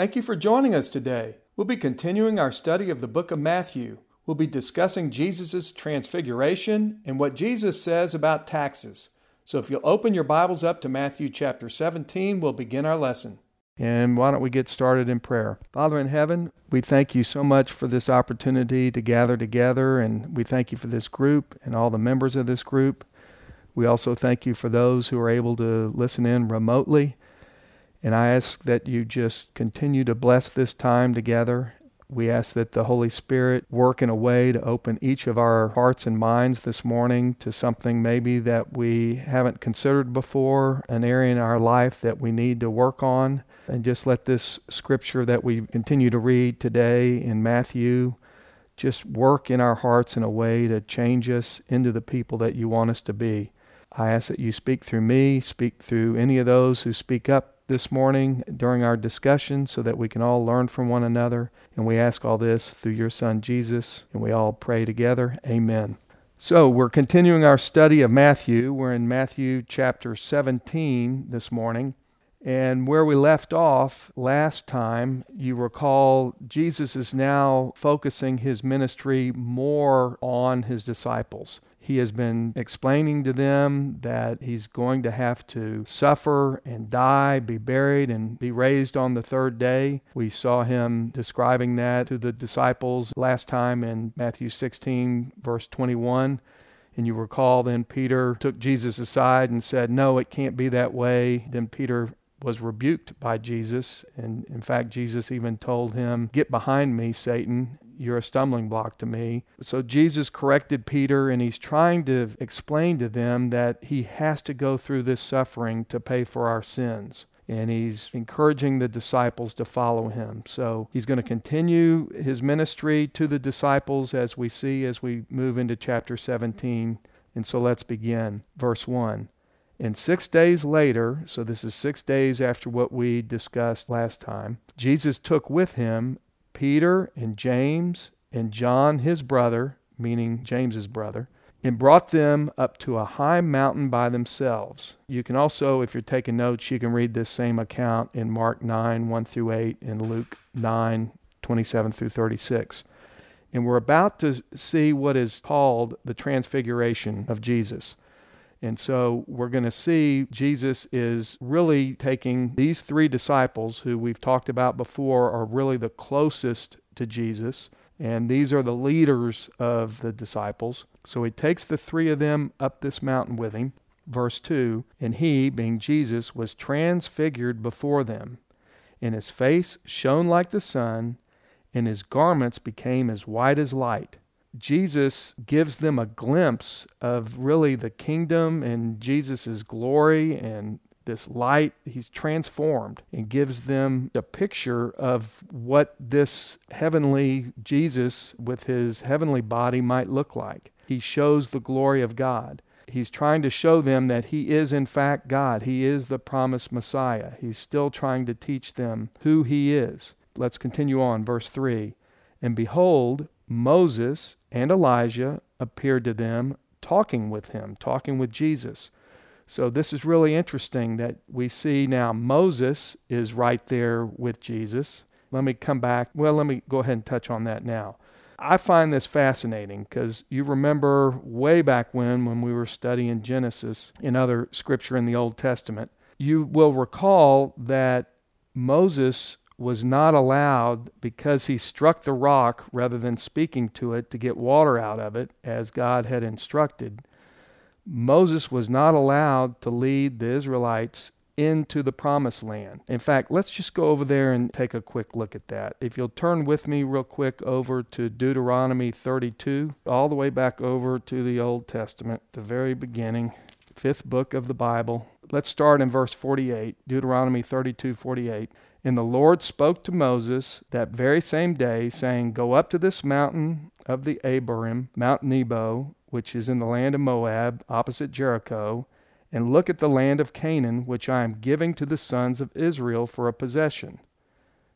Thank you for joining us today. We'll be continuing our study of the book of Matthew. We'll be discussing Jesus' transfiguration and what Jesus says about taxes. So if you'll open your Bibles up to Matthew chapter 17, we'll begin our lesson. And why don't we get started in prayer? Father in heaven, we thank you so much for this opportunity to gather together, and we thank you for this group and all the members of this group. We also thank you for those who are able to listen in remotely. And I ask that you just continue to bless this time together. We ask that the Holy Spirit work in a way to open each of our hearts and minds this morning to something maybe that we haven't considered before, an area in our life that we need to work on. And just let this scripture that we continue to read today in Matthew just work in our hearts in a way to change us into the people that you want us to be. I ask that you speak through me, speak through any of those who speak up this morning during our discussion so that we can all learn from one another. And we ask all this through your Son, Jesus, and we all pray together. Amen. So we're continuing our study of Matthew. We're in Matthew chapter 17 this morning. And where we left off last time, you recall Jesus is now focusing his ministry more on his disciples. He has been explaining to them that he's going to have to suffer and die, be buried, and be raised on the third day. We saw him describing that to the disciples last time in Matthew 16, verse 21. And you recall then Peter took Jesus aside and said, "No, it can't be that way." Then Peter was rebuked by Jesus. And in fact, Jesus even told him, "Get behind me, Satan. You're a stumbling block to me." So Jesus corrected Peter, and he's trying to explain to them that he has to go through this suffering to pay for our sins. And he's encouraging the disciples to follow him. So he's going to continue his ministry to the disciples as we see as we move into chapter 17. And so let's begin. Verse 1. And 6 days later, so this is 6 days after what we discussed last time, Jesus took with him Peter and James and John his brother, meaning James's brother, and brought them up to a high mountain by themselves. You can also, if you're taking notes, you can read this same account in Mark 9, 1 through 8, and Luke 9, 27 through 36. And we're about to see what is called the transfiguration of Jesus. And so we're going to see Jesus is really taking these three disciples who we've talked about before are really the closest to Jesus. And these are the leaders of the disciples. So he takes the three of them up this mountain with him. Verse 2, and he, being Jesus, was transfigured before them. And his face shone like the sun, and his garments became as white as light. Jesus gives them a glimpse of really the kingdom and Jesus' glory and this light. He's transformed and gives them a picture of what this heavenly Jesus with his heavenly body might look like. He shows the glory of God. He's trying to show them that he is in fact God. He is the promised Messiah. He's still trying to teach them who he is. Let's continue on. Verse 3. And behold, Moses and Elijah appeared to them, talking with him, talking with Jesus. So this is really interesting that we see now Moses is right there with Jesus. Let me come back. Well, let me go ahead and touch on that now. I find this fascinating because you remember way back when we were studying Genesis and other scripture in the Old Testament, you will recall that Moses was not allowed, because he struck the rock rather than speaking to it to get water out of it, as God had instructed. Moses was not allowed to lead the Israelites into the promised land. In fact, let's just go over there and take a quick look at that. If you'll turn with me real quick over to Deuteronomy 32, all the way back over to the Old Testament, the very beginning, fifth book of the Bible. Let's start in verse 48, Deuteronomy 32, 48. And the Lord spoke to Moses that very same day, saying, "Go up to this mountain of the Abarim, Mount Nebo, which is in the land of Moab, opposite Jericho, and look at the land of Canaan, which I am giving to the sons of Israel for a possession."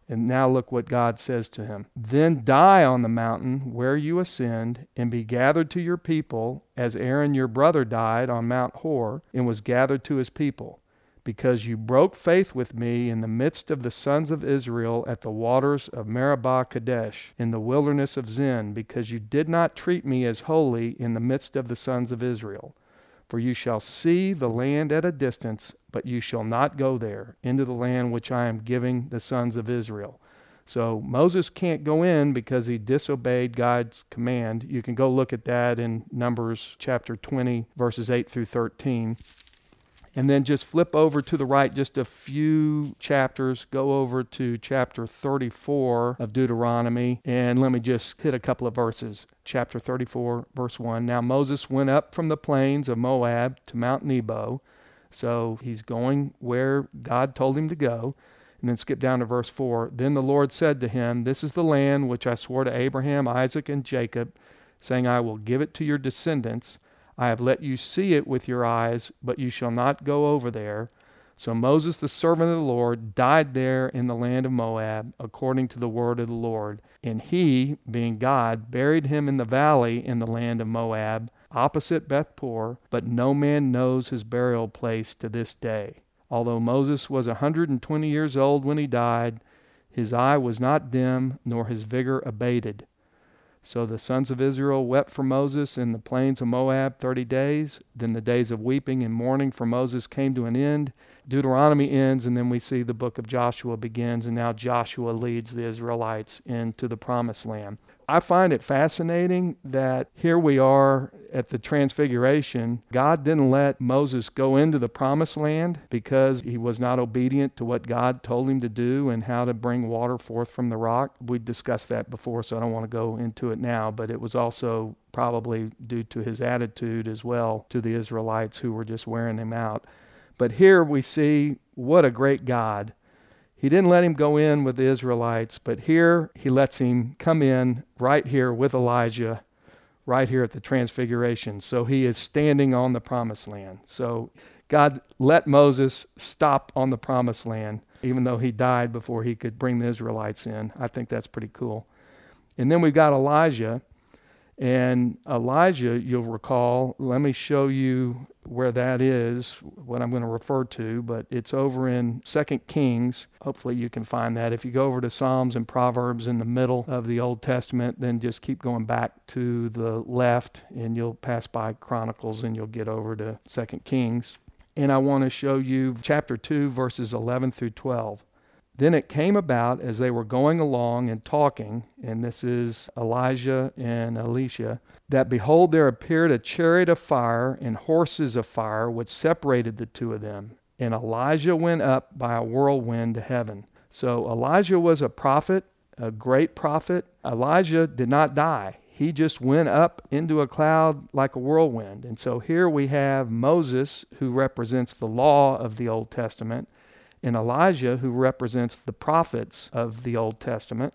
And now look what God says to him. "Then die on the mountain where you ascend, and be gathered to your people, as Aaron your brother died on Mount Hor, and was gathered to his people. because you broke faith with me in the midst of the sons of Israel at the waters of Meribah Kadesh in the wilderness of Zin, because you did not treat me as holy in the midst of the sons of Israel. For you shall see the land at a distance, but you shall not go there, into the land which I am giving the sons of Israel." So Moses can't go in because he disobeyed God's command. You can go look at that in Numbers chapter 20, verses 8 through 13. And then just flip over to the right just a few chapters, go over to chapter 34 of Deuteronomy, and let me just hit a couple of verses. Chapter 34, verse 1, "Now Moses went up from the plains of Moab to Mount Nebo." So he's going where God told him to go. And then skip down to verse 4, "Then the Lord said to him, this is the land which I swore to Abraham, Isaac, and Jacob, saying, I will give it to your descendants. I have let you see it with your eyes, but you shall not go over there. So Moses, the servant of the Lord, died there in the land of Moab, according to the word of the Lord. And he, being God, buried him in the valley in the land of Moab, opposite Bethpeor, but no man knows his burial place to this day. Although Moses was 120 years old when he died, his eye was not dim, nor his vigor abated. So the sons of Israel wept for Moses in the plains of Moab 30 days. Then the days of weeping and mourning for Moses came to an end." Deuteronomy ends, and then we see the book of Joshua begins, and now Joshua leads the Israelites into the promised land. I find it fascinating that here we are at the transfiguration. God didn't let Moses go into the promised land because he was not obedient to what God told him to do and how to bring water forth from the rock. We discussed that before, so I don't want to go into it now, but it was also probably due to his attitude as well to the Israelites who were just wearing him out. But here we see what a great God. He didn't let him go in with the Israelites, but here he lets him come in right here with Elijah, right here at the transfiguration. So he is standing on the promised land. So God let Moses stop on the promised land, even though he died before he could bring the Israelites in. I think that's pretty cool. And then we've got Elijah. And Elijah, you'll recall, let me show you where that is, what I'm going to refer to, but it's over in 2 Kings. Hopefully you can find that. If you go over to Psalms and Proverbs in the middle of the Old Testament, then just keep going back to the left, and you'll pass by Chronicles, and you'll get over to 2 Kings. And I want to show you chapter 2, verses 11 through 12. "Then it came about as they were going along and talking," and this is Elijah and Elisha, "that behold, there appeared a chariot of fire and horses of fire, which separated the two of them. And Elijah went up by a whirlwind to heaven." So Elijah was a prophet, a great prophet. Elijah did not die. He just went up into a cloud like a whirlwind. And so here we have Moses, who represents the law of the Old Testament, and Elijah, who represents the prophets of the Old Testament.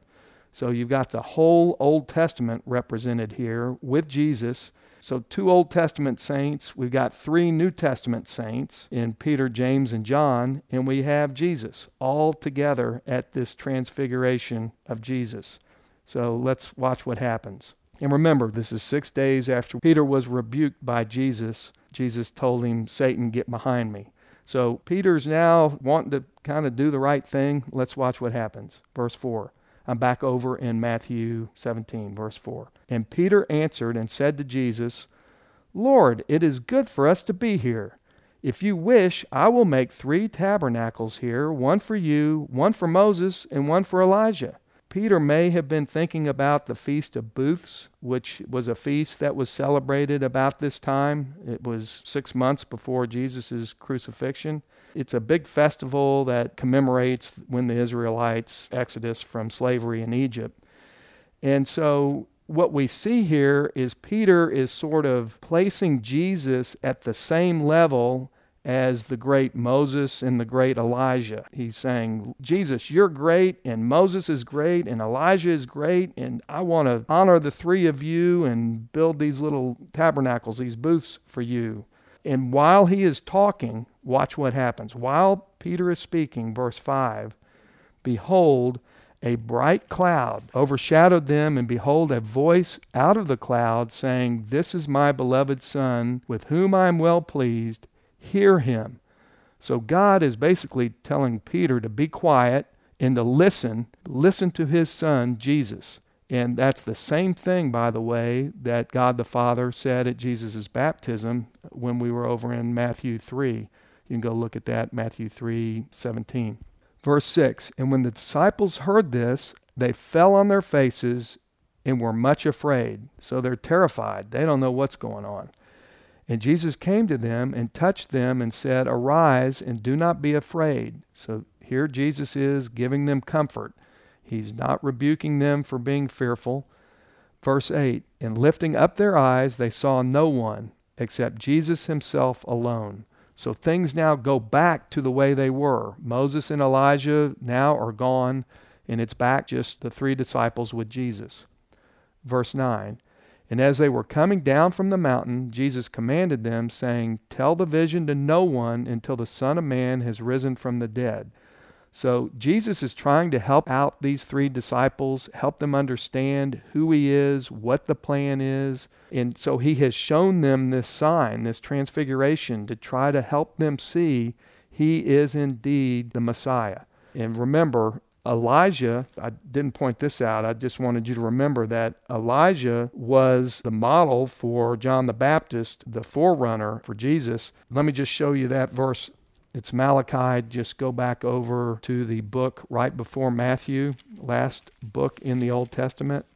So you've got the whole Old Testament represented here with Jesus. So 2 Old Testament saints, we've got 3 New Testament saints in Peter, James, and John, and we have Jesus all together at this transfiguration of Jesus. So let's watch what happens. And remember, this is 6 days after Peter was rebuked by Jesus. Jesus told him, "Satan, get behind me." So Peter's now wanting to kind of do the right thing. Let's watch what happens. Verse 4. I'm back over in Matthew 17, verse 4. "And Peter answered and said to Jesus, Lord, it is good for us to be here. If you wish, I will make 3 tabernacles here, one for you, one for Moses, and one for Elijah." Peter may have been thinking about the Feast of Booths, which was a feast that was celebrated about this time. It was 6 months before Jesus' crucifixion. It's a big festival that commemorates when the Israelites' exodus from slavery in Egypt. And so what we see here is Peter is sort of placing Jesus at the same level as the great Moses and the great Elijah. He's saying, Jesus, you're great, and Moses is great, and Elijah is great, and I want to honor the 3 of you and build these little tabernacles, these booths for you. And while he is talking, watch what happens. While Peter is speaking, verse 5, "Behold, a bright cloud overshadowed them, and behold, a voice out of the cloud saying, This is my beloved Son, with whom I am well pleased. Hear him." So God is basically telling Peter to be quiet and to listen to his son, Jesus. And that's the same thing, by the way, that God the Father said at Jesus' baptism when we were over in Matthew 3. You can go look at that, Matthew 3:17. Verse 6, and when the disciples heard this, they fell on their faces and were much afraid. So they're terrified. They don't know what's going on. And Jesus came to them and touched them and said, arise and do not be afraid. So here Jesus is giving them comfort. He's not rebuking them for being fearful. Verse 8, and lifting up their eyes, they saw no one except Jesus himself alone. So things now go back to the way they were. Moses and Elijah now are gone, and it's back just the three disciples with Jesus. Verse 9, and as they were coming down from the mountain, Jesus commanded them, saying, tell the vision to no one until the Son of Man has risen from the dead. So Jesus is trying to help out these three disciples, help them understand who he is, what the plan is. And so he has shown them this sign, this transfiguration, to try to help them see he is indeed the Messiah. And remember, Elijah, I didn't point this out, I just wanted you to remember that Elijah was the model for John the Baptist, the forerunner for Jesus. Let me just show you that verse. It's Malachi. Just go back over to the book right before Matthew, last book in the Old Testament.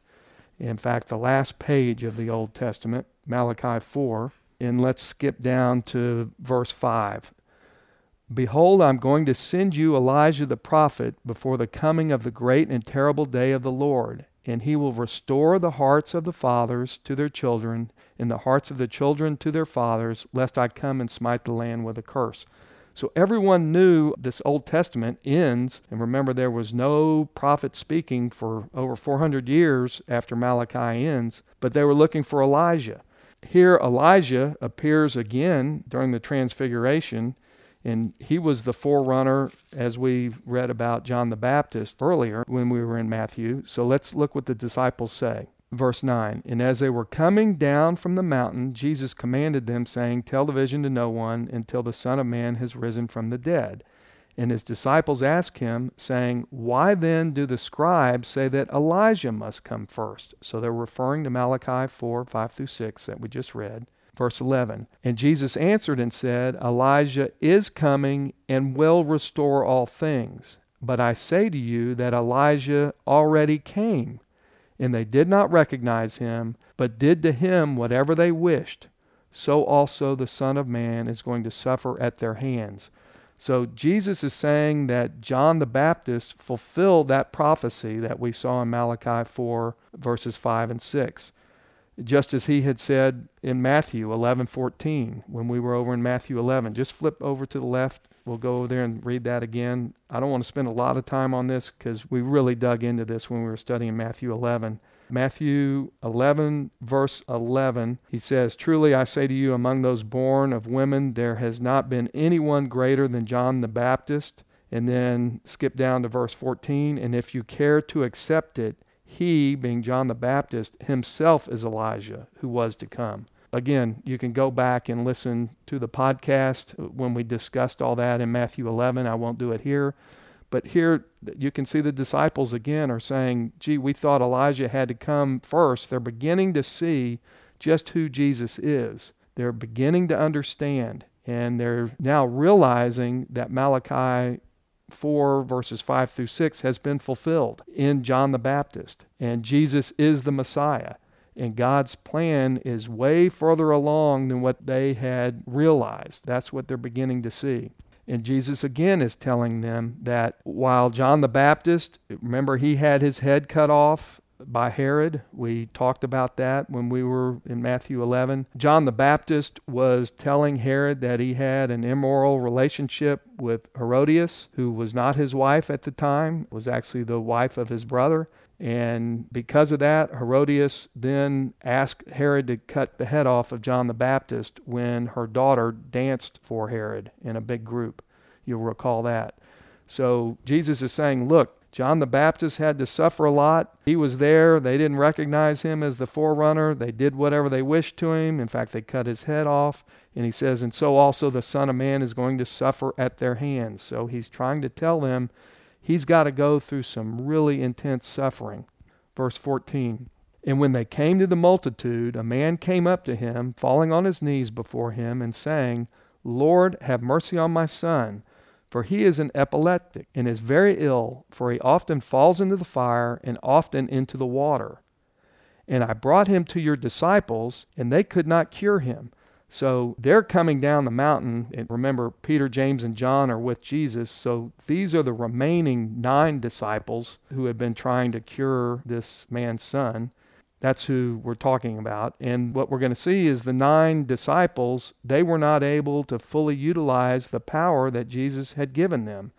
In fact, the last page of the Old Testament, Malachi 4. And let's skip down to verse 5. Behold, I'm going to send you Elijah the prophet before the coming of the great and terrible day of the Lord. And he will restore the hearts of the fathers to their children and the hearts of the children to their fathers, lest I come and smite the land with a curse. So everyone knew this Old Testament ends, and remember there was no prophet speaking for over 400 years after Malachi ends, but they were looking for Elijah. Here Elijah appears again during the Transfiguration, and he was the forerunner as we read about John the Baptist earlier when we were in Matthew. So let's look what the disciples say. Verse 9, and as they were coming down from the mountain, Jesus commanded them, saying, tell the vision to no one until the Son of Man has risen from the dead. And his disciples asked him, saying, why then do the scribes say that Elijah must come first? So they're referring to Malachi 4, 5 through 6 that we just read. Verse 11, and Jesus answered and said, Elijah is coming and will restore all things. But I say to you that Elijah already came, and they did not recognize him, but did to him whatever they wished. So also the Son of Man is going to suffer at their hands. So Jesus is saying that John the Baptist fulfilled that prophecy that we saw in Malachi 4, verses 5 and 6. Just as he had said in Matthew 11:14, when we were over in Matthew 11. Just flip over to the left. We'll go over there and read that again. I don't want to spend a lot of time on this because we really dug into this when we were studying Matthew 11. Matthew 11, verse 11, he says, truly I say to you, among those born of women, there has not been anyone greater than John the Baptist. And then skip down to verse 14. And if you care to accept it, he, being John the Baptist, himself is Elijah, who was to come. Again, you can go back and listen to the podcast when we discussed all that in Matthew 11. I won't do it here. But here you can see the disciples again are saying, gee, we thought Elijah had to come first. They're beginning to see just who Jesus is. They're beginning to understand. And they're now realizing that Malachi 4 verses 5 through 6 has been fulfilled in John the Baptist. And Jesus is the Messiah. And God's plan is way further along than what they had realized. That's what they're beginning to see. And Jesus again is telling them that while John the Baptist, remember he had his head cut off by Herod. We talked about that when we were in Matthew 11. John the Baptist was telling Herod that he had an immoral relationship with Herodias, who was not his wife at the time, was actually the wife of his brother. And because of that, Herodias then asked Herod to cut the head off of John the Baptist when her daughter danced for Herod in a big group. You'll recall that. So Jesus is saying, look, John the Baptist had to suffer a lot. He was there. They didn't recognize him as the forerunner. They did whatever they wished to him. In fact, they cut his head off. And he says, and so also the Son of Man is going to suffer at their hands. So he's trying to tell them he's got to go through some really intense suffering. Verse 14, and when they came to the multitude, a man came up to him, falling on his knees before him and saying, Lord, have mercy on my son, for he is an epileptic and is very ill, for he often falls into the fire and often into the water. And I brought him to your disciples, and they could not cure him. So they're coming down the mountain, and remember, Peter, James, and John are with Jesus, so these are the remaining 9 disciples who have been trying to cure this man's son. That's who we're talking about. And what we're going to see is the 9 disciples, they were not able to fully utilize the power that Jesus had given them.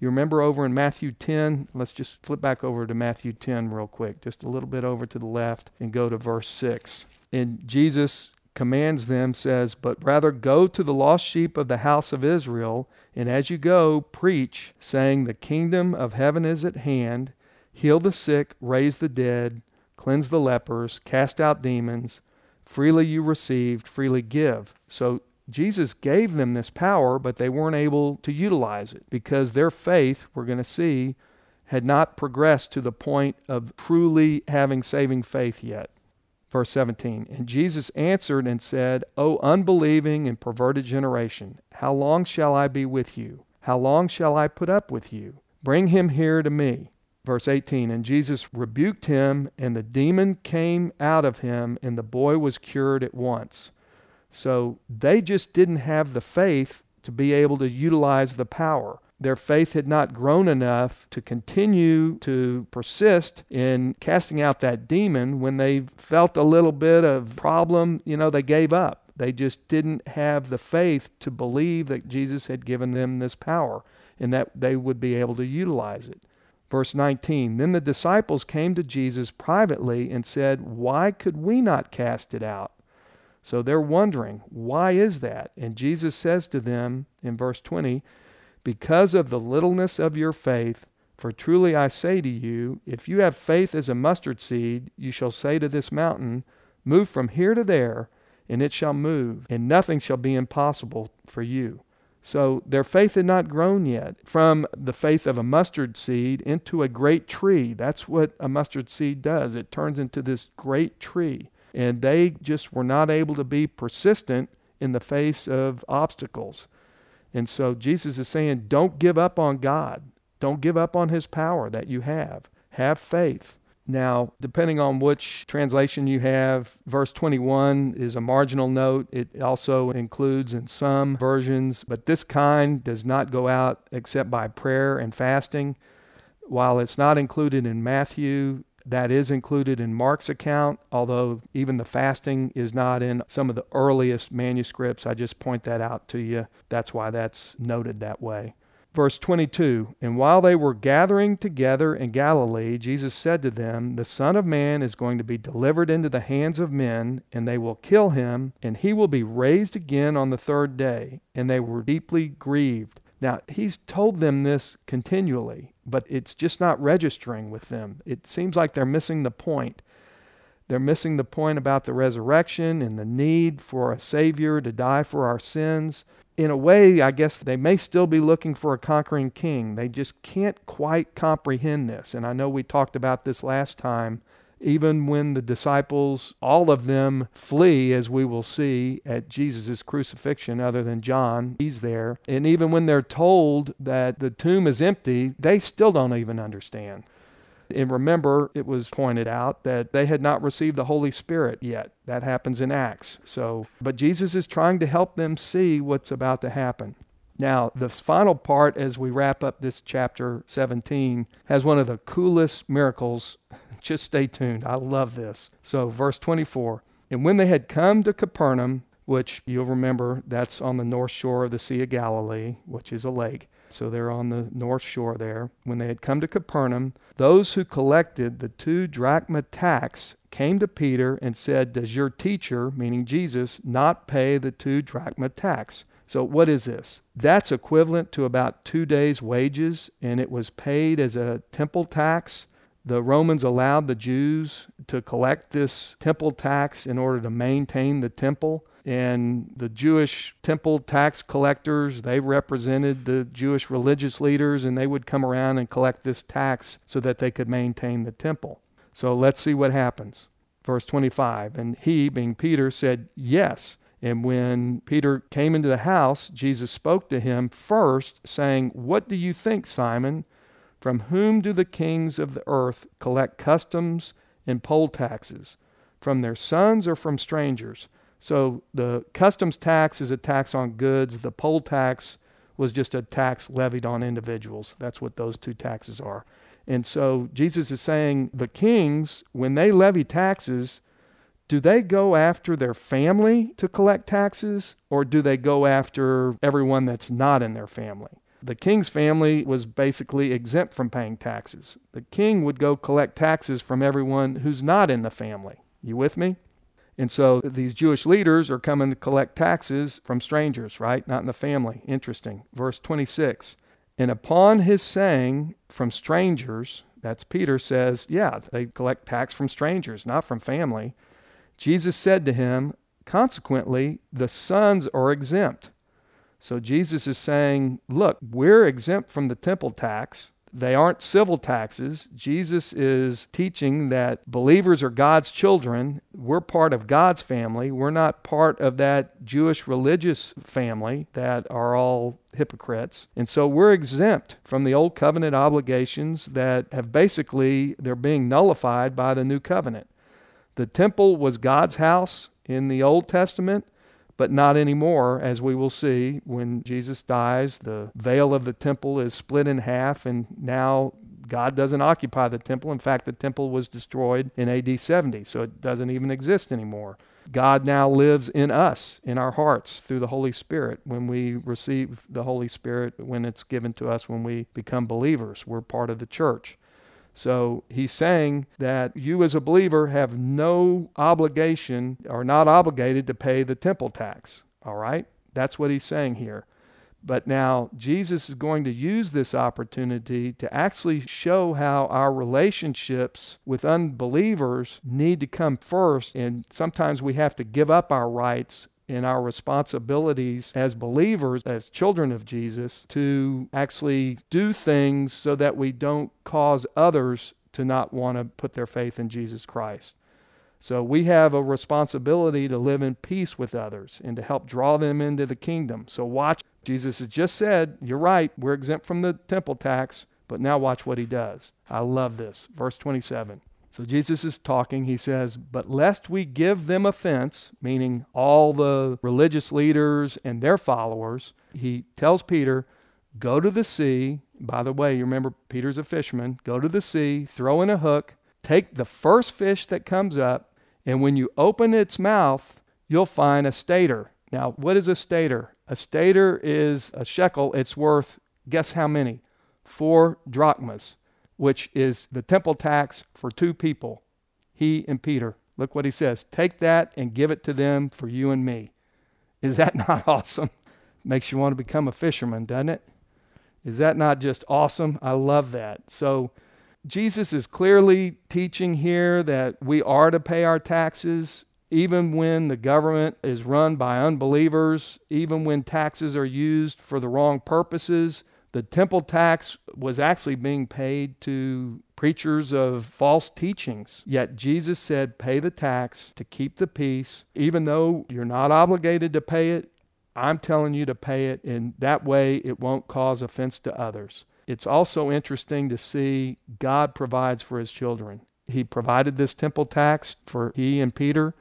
You remember over in Matthew 10, let's just flip back over to Matthew 10 real quick, just a little bit over to the left and go to verse 6. And Jesus commands them, says, but rather go to the lost sheep of the house of Israel, and as you go, preach, saying, the kingdom of heaven is at hand, heal the sick, raise the dead, cleanse the lepers, cast out demons, freely you received, freely give. So Jesus gave them this power, but they weren't able to utilize it because their faith, we're going to see, had not progressed to the point of truly having saving faith yet. Verse 17, and Jesus answered and said, O unbelieving and perverted generation, how long shall I be with you? How long shall I put up with you? Bring him here to me. Verse 18, and Jesus rebuked him, and the demon came out of him, and the boy was cured at once. So they just didn't have the faith to be able to utilize the power. Their faith had not grown enough to continue to persist in casting out that demon. When they felt a little bit of problem, they gave up. They just didn't have the faith to believe that Jesus had given them this power and that they would be able to utilize it. Verse 19, then the disciples came to Jesus privately and said, why could we not cast it out? So they're wondering, why is that? And Jesus says to them in verse 20, because of the littleness of your faith, for truly I say to you, if you have faith as a mustard seed, you shall say to this mountain, move from here to there, and it shall move, and nothing shall be impossible for you. So their faith had not grown yet from the faith of a mustard seed into a great tree. That's what a mustard seed does. It turns into this great tree. And they just were not able to be persistent in the face of obstacles. And so Jesus is saying, don't give up on God. Don't give up on his power that you have. Have faith. Now, depending on which translation you have, verse 21 is a marginal note. It also includes in some versions, but this kind does not go out except by prayer and fasting. While it's not included in Matthew, that is included in Mark's account, although even the fasting is not in some of the earliest manuscripts. I just point that out to you. That's why that's noted that way. Verse 22, and while they were gathering together in Galilee, Jesus said to them, the Son of Man is going to be delivered into the hands of men, and they will kill him, and he will be raised again on the third day. And they were deeply grieved. Now, he's told them this continually, but it's just not registering with them. It seems like they're missing the point. They're missing the point about the resurrection and the need for a Savior to die for our sins. In a way, I guess they may still be looking for a conquering king. They just can't quite comprehend this. And I know we talked about this last time. Even when the disciples, all of them flee, as we will see at Jesus' crucifixion, other than John, he's there. And even when they're told that the tomb is empty, they still don't even understand. And remember, it was pointed out that they had not received the Holy Spirit yet. That happens in Acts. But Jesus is trying to help them see what's about to happen. Now, this final part, as we wrap up this chapter 17, has one of the coolest miracles. Just stay tuned. I love this. So verse 24, and when they had come to Capernaum, which you'll remember that's on the north shore of the Sea of Galilee, which is a lake. So they're on the north shore there. When they had come to Capernaum, those who collected the 2 drachma tax came to Peter and said, does your teacher, meaning Jesus, not pay the 2 drachma tax? So what is this? That's equivalent to about 2 days' wages, and it was paid as a temple tax. The Romans allowed the Jews to collect this temple tax in order to maintain the temple. And the Jewish temple tax collectors, they represented the Jewish religious leaders, and they would come around and collect this tax so that they could maintain the temple. So let's see what happens. Verse 25, and he, being Peter, said, yes. And when Peter came into the house, Jesus spoke to him first, saying, what do you think, Simon? From whom do the kings of the earth collect customs and poll taxes? From their sons or from strangers? So the customs tax is a tax on goods. The poll tax was just a tax levied on individuals. That's what those two taxes are. And so Jesus is saying the kings, when they levy taxes, do they go after their family to collect taxes, or do they go after everyone that's not in their family? The king's family was basically exempt from paying taxes. The king would go collect taxes from everyone who's not in the family. You with me? And so these Jewish leaders are coming to collect taxes from strangers, right? Not in the family. Interesting. Verse 26, and upon his saying, from strangers, that's Peter says, yeah, they collect tax from strangers, not from family. Jesus said to him, consequently, the sons are exempt. So Jesus is saying, look, we're exempt from the temple tax. They aren't civil taxes. Jesus is teaching that believers are God's children. We're part of God's family. We're not part of that Jewish religious family that are all hypocrites. And so we're exempt from the old covenant obligations that have basically, they're being nullified by the new covenant. The temple was God's house in the Old Testament, but not anymore, as we will see. When Jesus dies, the veil of the temple is split in half, and now God doesn't occupy the temple. In fact, the temple was destroyed in AD 70, so it doesn't even exist anymore. God now lives in us, in our hearts, through the Holy Spirit. When we receive the Holy Spirit, when it's given to us, when we become believers, we're part of the church. So he's saying that you as a believer have no obligation, are not obligated to pay the temple tax, all right? That's what he's saying here. But now Jesus is going to use this opportunity to actually show how our relationships with unbelievers need to come first, and sometimes we have to give up our rights in our responsibilities as believers, as children of Jesus, to actually do things so that we don't cause others to not want to put their faith in Jesus Christ. So we have a responsibility to live in peace with others and to help draw them into the kingdom. So watch. Jesus has just said, you're right, we're exempt from the temple tax, but now watch what he does. I love this. Verse 27. So Jesus is talking, he says, but lest we give them offense, meaning all the religious leaders and their followers, he tells Peter, go to the sea. By the way, you remember Peter's a fisherman. Go to the sea, throw in a hook, take the first fish that comes up, and when you open its mouth, you'll find a stater. Now, what is a stater? A stater is a shekel. It's worth, guess how many? 4 drachmas. Which is the temple tax for 2 people, he and Peter. Look what he says, take that and give it to them for you and me. Is that not awesome? Makes you want to become a fisherman, doesn't it? Is that not just awesome? I love that. So Jesus is clearly teaching here that we are to pay our taxes, even when the government is run by unbelievers, even when taxes are used for the wrong purposes. The temple tax was actually being paid to preachers of false teachings. Yet Jesus said, pay the tax to keep the peace. Even though you're not obligated to pay it, I'm telling you to pay it, and that way it won't cause offense to others. It's also interesting to see God provides for his children. He provided this temple tax for he and Peter,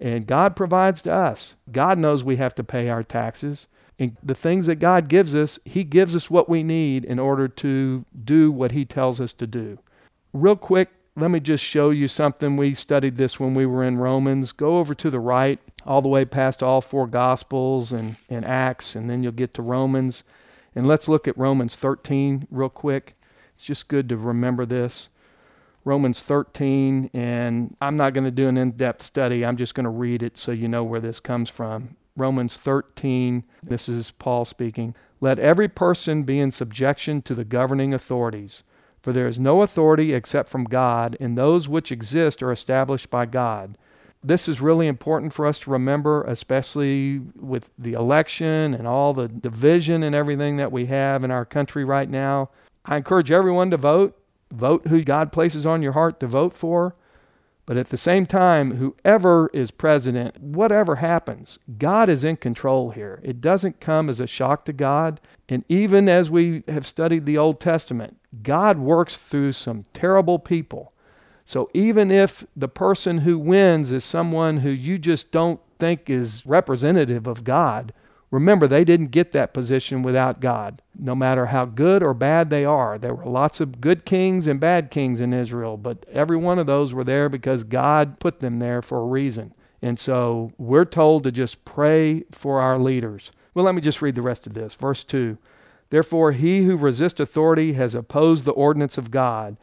and God provides to us. God knows we have to pay our taxes. And the things that God gives us, he gives us what we need in order to do what he tells us to do. Real quick, let me just show you something. We studied this when we were in Romans. Go over to the right, all the way past all 4 Gospels and Acts, and then you'll get to Romans. And let's look at Romans 13 real quick. It's just good to remember this. Romans 13, and I'm not going to do an in-depth study. I'm just going to read it so you know where this comes from. Romans 13, this is Paul speaking, "Let every person be in subjection to the governing authorities, for there is no authority except from God, and those which exist are established by God." This is really important for us to remember, especially with the election and all the division and everything that we have in our country right now. I encourage everyone to vote. Vote who God places on your heart to vote for. But at the same time, whoever is president, whatever happens, God is in control here. It doesn't come as a shock to God. And even as we have studied the Old Testament, God works through some terrible people. So even if the person who wins is someone who you just don't think is representative of God, remember, they didn't get that position without God, no matter how good or bad they are. There were lots of good kings and bad kings in Israel, but every one of those were there because God put them there for a reason. And so we're told to just pray for our leaders. Well, let me just read the rest of this. Verse 2, "Therefore he who resists authority has opposed the ordinance of God,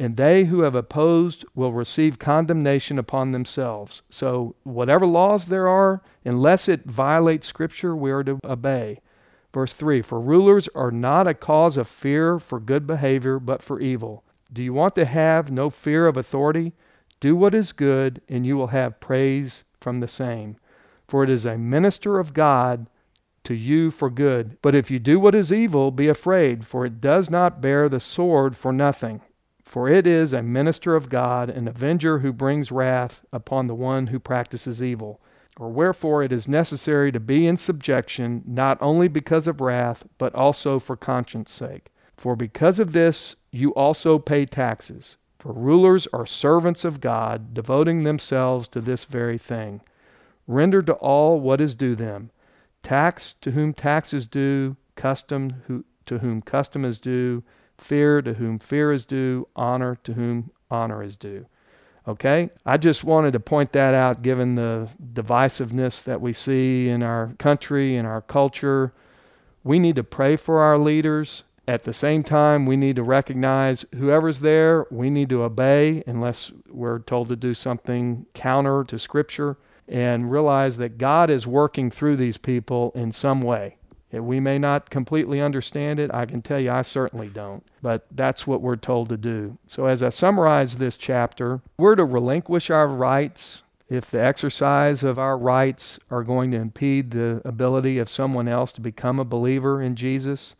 and they who have opposed will receive condemnation upon themselves." So whatever laws there are, unless it violates Scripture, we are to obey. Verse 3, "For rulers are not a cause of fear for good behavior, but for evil. Do you want to have no fear of authority? Do what is good, and you will have praise from the same. For it is a minister of God to you for good. But if you do what is evil, be afraid, for it does not bear the sword for nothing. For it is a minister of God, an avenger who brings wrath upon the one who practices evil. Or wherefore it is necessary to be in subjection, not only because of wrath, but also for conscience sake. For because of this you also pay taxes. For rulers are servants of God, devoting themselves to this very thing. Render to all what is due them. Tax to whom tax is due, custom to whom custom is due, fear to whom fear is due, honor to whom honor is due." Okay? I just wanted to point that out given the divisiveness that we see in our country, in our culture. We need to pray for our leaders. At the same time, we need to recognize whoever's there, we need to obey unless we're told to do something counter to Scripture, and realize that God is working through these people in some way. We may not completely understand it. I can tell you I certainly don't. But that's what we're told to do. So as I summarize this chapter, we're to relinquish our rights if the exercise of our rights are going to impede the ability of someone else to become a believer in Jesus.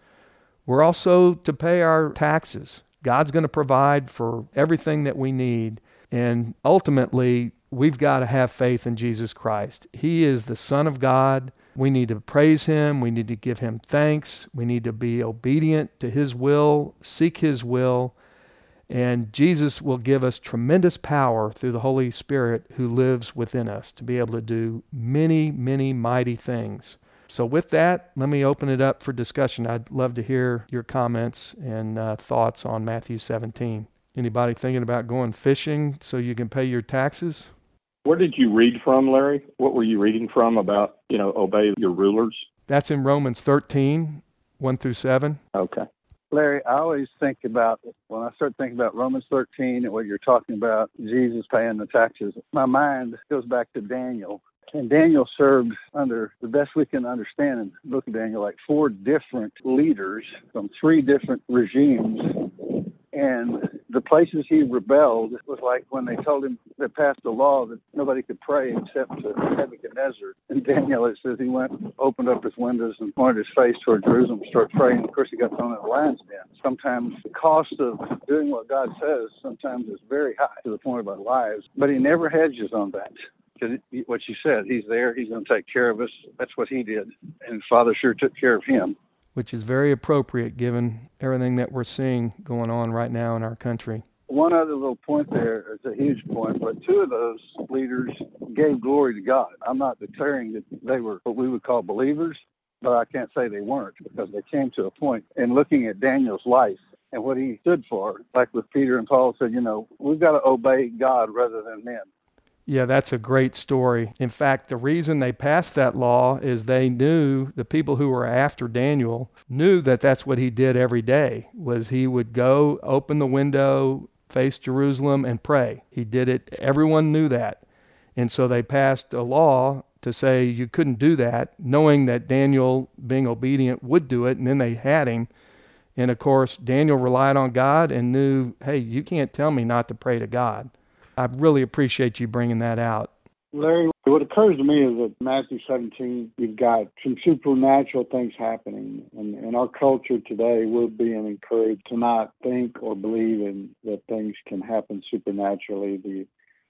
We're also to pay our taxes. God's going to provide for everything that we need. And ultimately, we've got to have faith in Jesus Christ. He is the Son of God. We need to praise Him. We need to give Him thanks. We need to be obedient to His will, seek His will. And Jesus will give us tremendous power through the Holy Spirit who lives within us to be able to do many, many mighty things. So with that, let me open it up for discussion. I'd love to hear your comments and thoughts on Matthew 17. Anybody thinking about going fishing so you can pay your taxes? Where did you read from, Larry? What were you reading from about, obey your rulers? That's in Romans 13, 1-7. Okay. Larry, I always think about, when I start thinking about Romans 13 and what you're talking about, Jesus paying the taxes, my mind goes back to Daniel. And Daniel served under, the best we can understand in the book of Daniel, like four different leaders from three different regimes. And the places he rebelled was like when they told him they passed a law that nobody could pray except to Nebuchadnezzar. And Daniel, it says he went, opened up his windows and pointed his face toward Jerusalem to start praying. Of course, he got thrown in a lion's den. Sometimes the cost of doing what God says sometimes is very high to the point of our lives, but he never hedges on that. Because what you said, he's there, he's going to take care of us. That's what he did. And Father sure took care of him. Which is very appropriate given everything that we're seeing going on right now in our country. One other little point there, it's a huge point, but two of those leaders gave glory to God. I'm not declaring that they were what we would call believers, but I can't say they weren't because they came to a point in looking at Daniel's life and what he stood for. Like with Peter and Paul said, we've got to obey God rather than men. Yeah, that's a great story. In fact, the reason they passed that law is they knew, the people who were after Daniel knew that that's what he did every day, was he would go, open the window, face Jerusalem, and pray. He did it. Everyone knew that. And so they passed a law to say you couldn't do that, knowing that Daniel, being obedient, would do it, and then they had him. And of course, Daniel relied on God and knew, hey, you can't tell me not to pray to God. I really appreciate you bringing that out. Larry, what occurs to me is that Matthew 17, you've got some supernatural things happening. And in our culture today, we're being encouraged to not think or believe in that things can happen supernaturally. The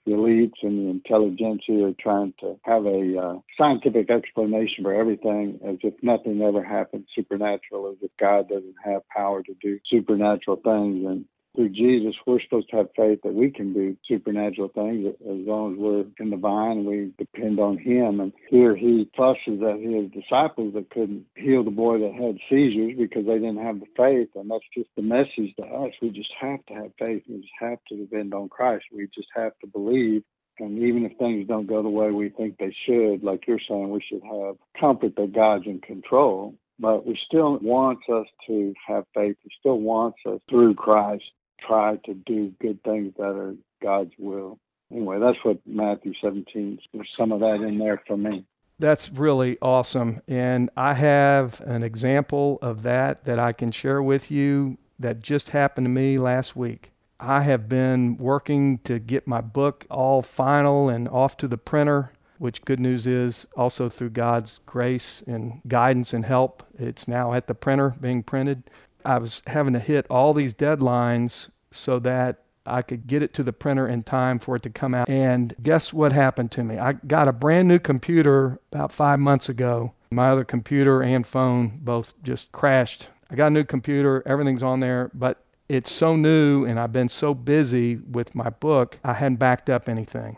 elites and the intelligentsia are trying to have a scientific explanation for everything, as if nothing ever happened supernatural, as if God doesn't have power to do supernatural things. And through Jesus, we're supposed to have faith that we can do supernatural things as long as we're in the vine and we depend on him. And here he flushes at his disciples that couldn't heal the boy that had seizures because they didn't have the faith. And that's just the message to us. We just have to have faith. We just have to depend on Christ. We just have to believe. And even if things don't go the way we think they should, like you're saying, we should have comfort that God's in control. But he still wants us to have faith. He still wants us through Christ try to do good things that are God's will. Anyway, that's what Matthew 17, there's some of that in there for me. That's really awesome. And I have an example of that I can share with you that just happened to me last week. I have been working to get my book all final and off to the printer, which good news is also through God's grace and guidance and help. It's now at the printer being printed. I was having to hit all these deadlines so that I could get it to the printer in time for it to come out. And guess what happened to me? I got a brand new computer about 5 months ago. My other computer and phone both just crashed. I got a new computer, everything's on there, but it's so new and I've been so busy with my book, I hadn't backed up anything.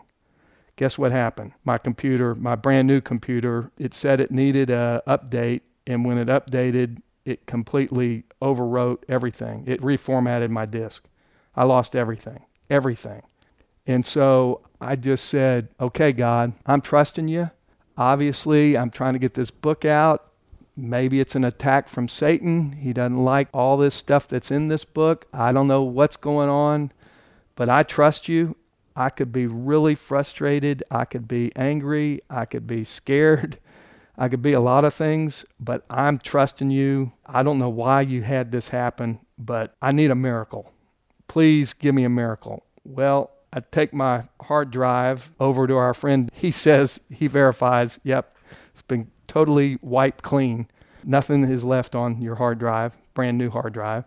Guess what happened? My computer, my brand new computer, it said it needed an update, and when it updated, it completely overwrote everything. It reformatted my disk. I lost everything. And so I just said, okay, God, I'm trusting you. Obviously, I'm trying to get this book out. Maybe it's an attack from Satan. He doesn't like all this stuff that's in this book. I don't know what's going on, but I trust you. I could be really frustrated. I could be angry. I could be scared. I could be a lot of things, but I'm trusting you. I don't know why you had this happen, but I need a miracle. Please give me a miracle. Well, I take my hard drive over to our friend. He says, he verifies, yep, it's been totally wiped clean. Nothing is left on your hard drive, brand new hard drive.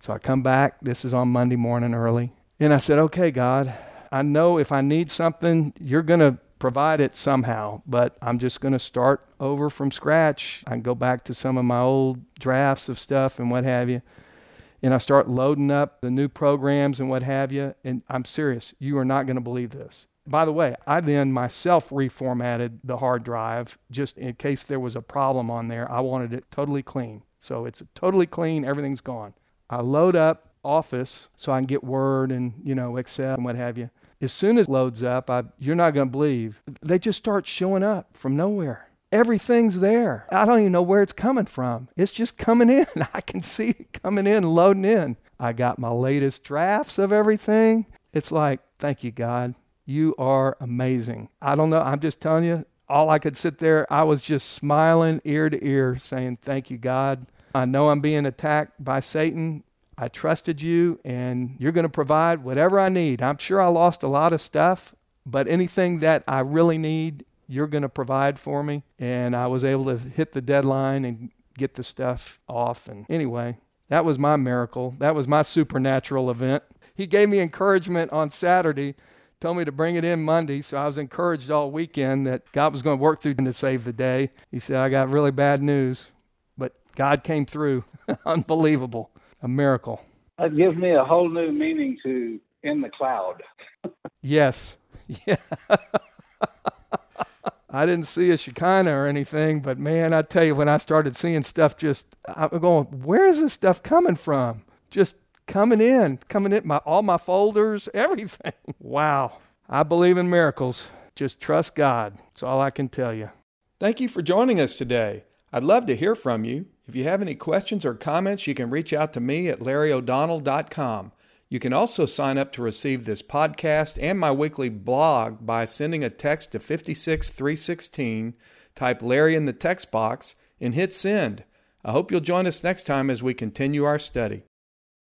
So I come back. This is on Monday morning early. And I said, okay, God, I know if I need something, you're going to provide it somehow, but I'm just going to start over from scratch. I can go back to some of my old drafts of stuff and what have you. And I start loading up the new programs and what have you. And I'm serious. You are not going to believe this. By the way, I then myself reformatted the hard drive just in case there was a problem on there. I wanted it totally clean. So it's totally clean. Everything's gone. I load up Office so I can get Word and, Excel and what have you. As soon as it loads up, you're not going to believe. They just start showing up from nowhere. Everything's there. I don't even know where it's coming from. It's just coming in. I can see it coming in, loading in. I got my latest drafts of everything. It's like, thank you, God. You are amazing. I don't know. I'm just telling you, all I could sit there, I was just smiling ear to ear saying, thank you, God. I know I'm being attacked by Satan. I trusted you, and you're going to provide whatever I need. I'm sure I lost a lot of stuff, but anything that I really need, you're going to provide for me. And I was able to hit the deadline and get the stuff off. And anyway, that was my miracle. That was my supernatural event. He gave me encouragement on Saturday, told me to bring it in Monday, so I was encouraged all weekend that God was going to work through to save the day. He said, I got really bad news, but God came through. Unbelievable. A miracle. That gives me a whole new meaning to in the cloud. Yes. Yeah. I didn't see a Shekinah or anything, but man, I tell you, when I started seeing stuff I'm going, where is this stuff coming from? Just coming in, all my folders, everything. Wow. I believe in miracles. Just trust God. That's all I can tell you. Thank you for joining us today. I'd love to hear from you. If you have any questions or comments, you can reach out to me at LarryO'Donnell.com. You can also sign up to receive this podcast and my weekly blog by sending a text to 56316, type Larry in the text box, and hit send. I hope you'll join us next time as we continue our study.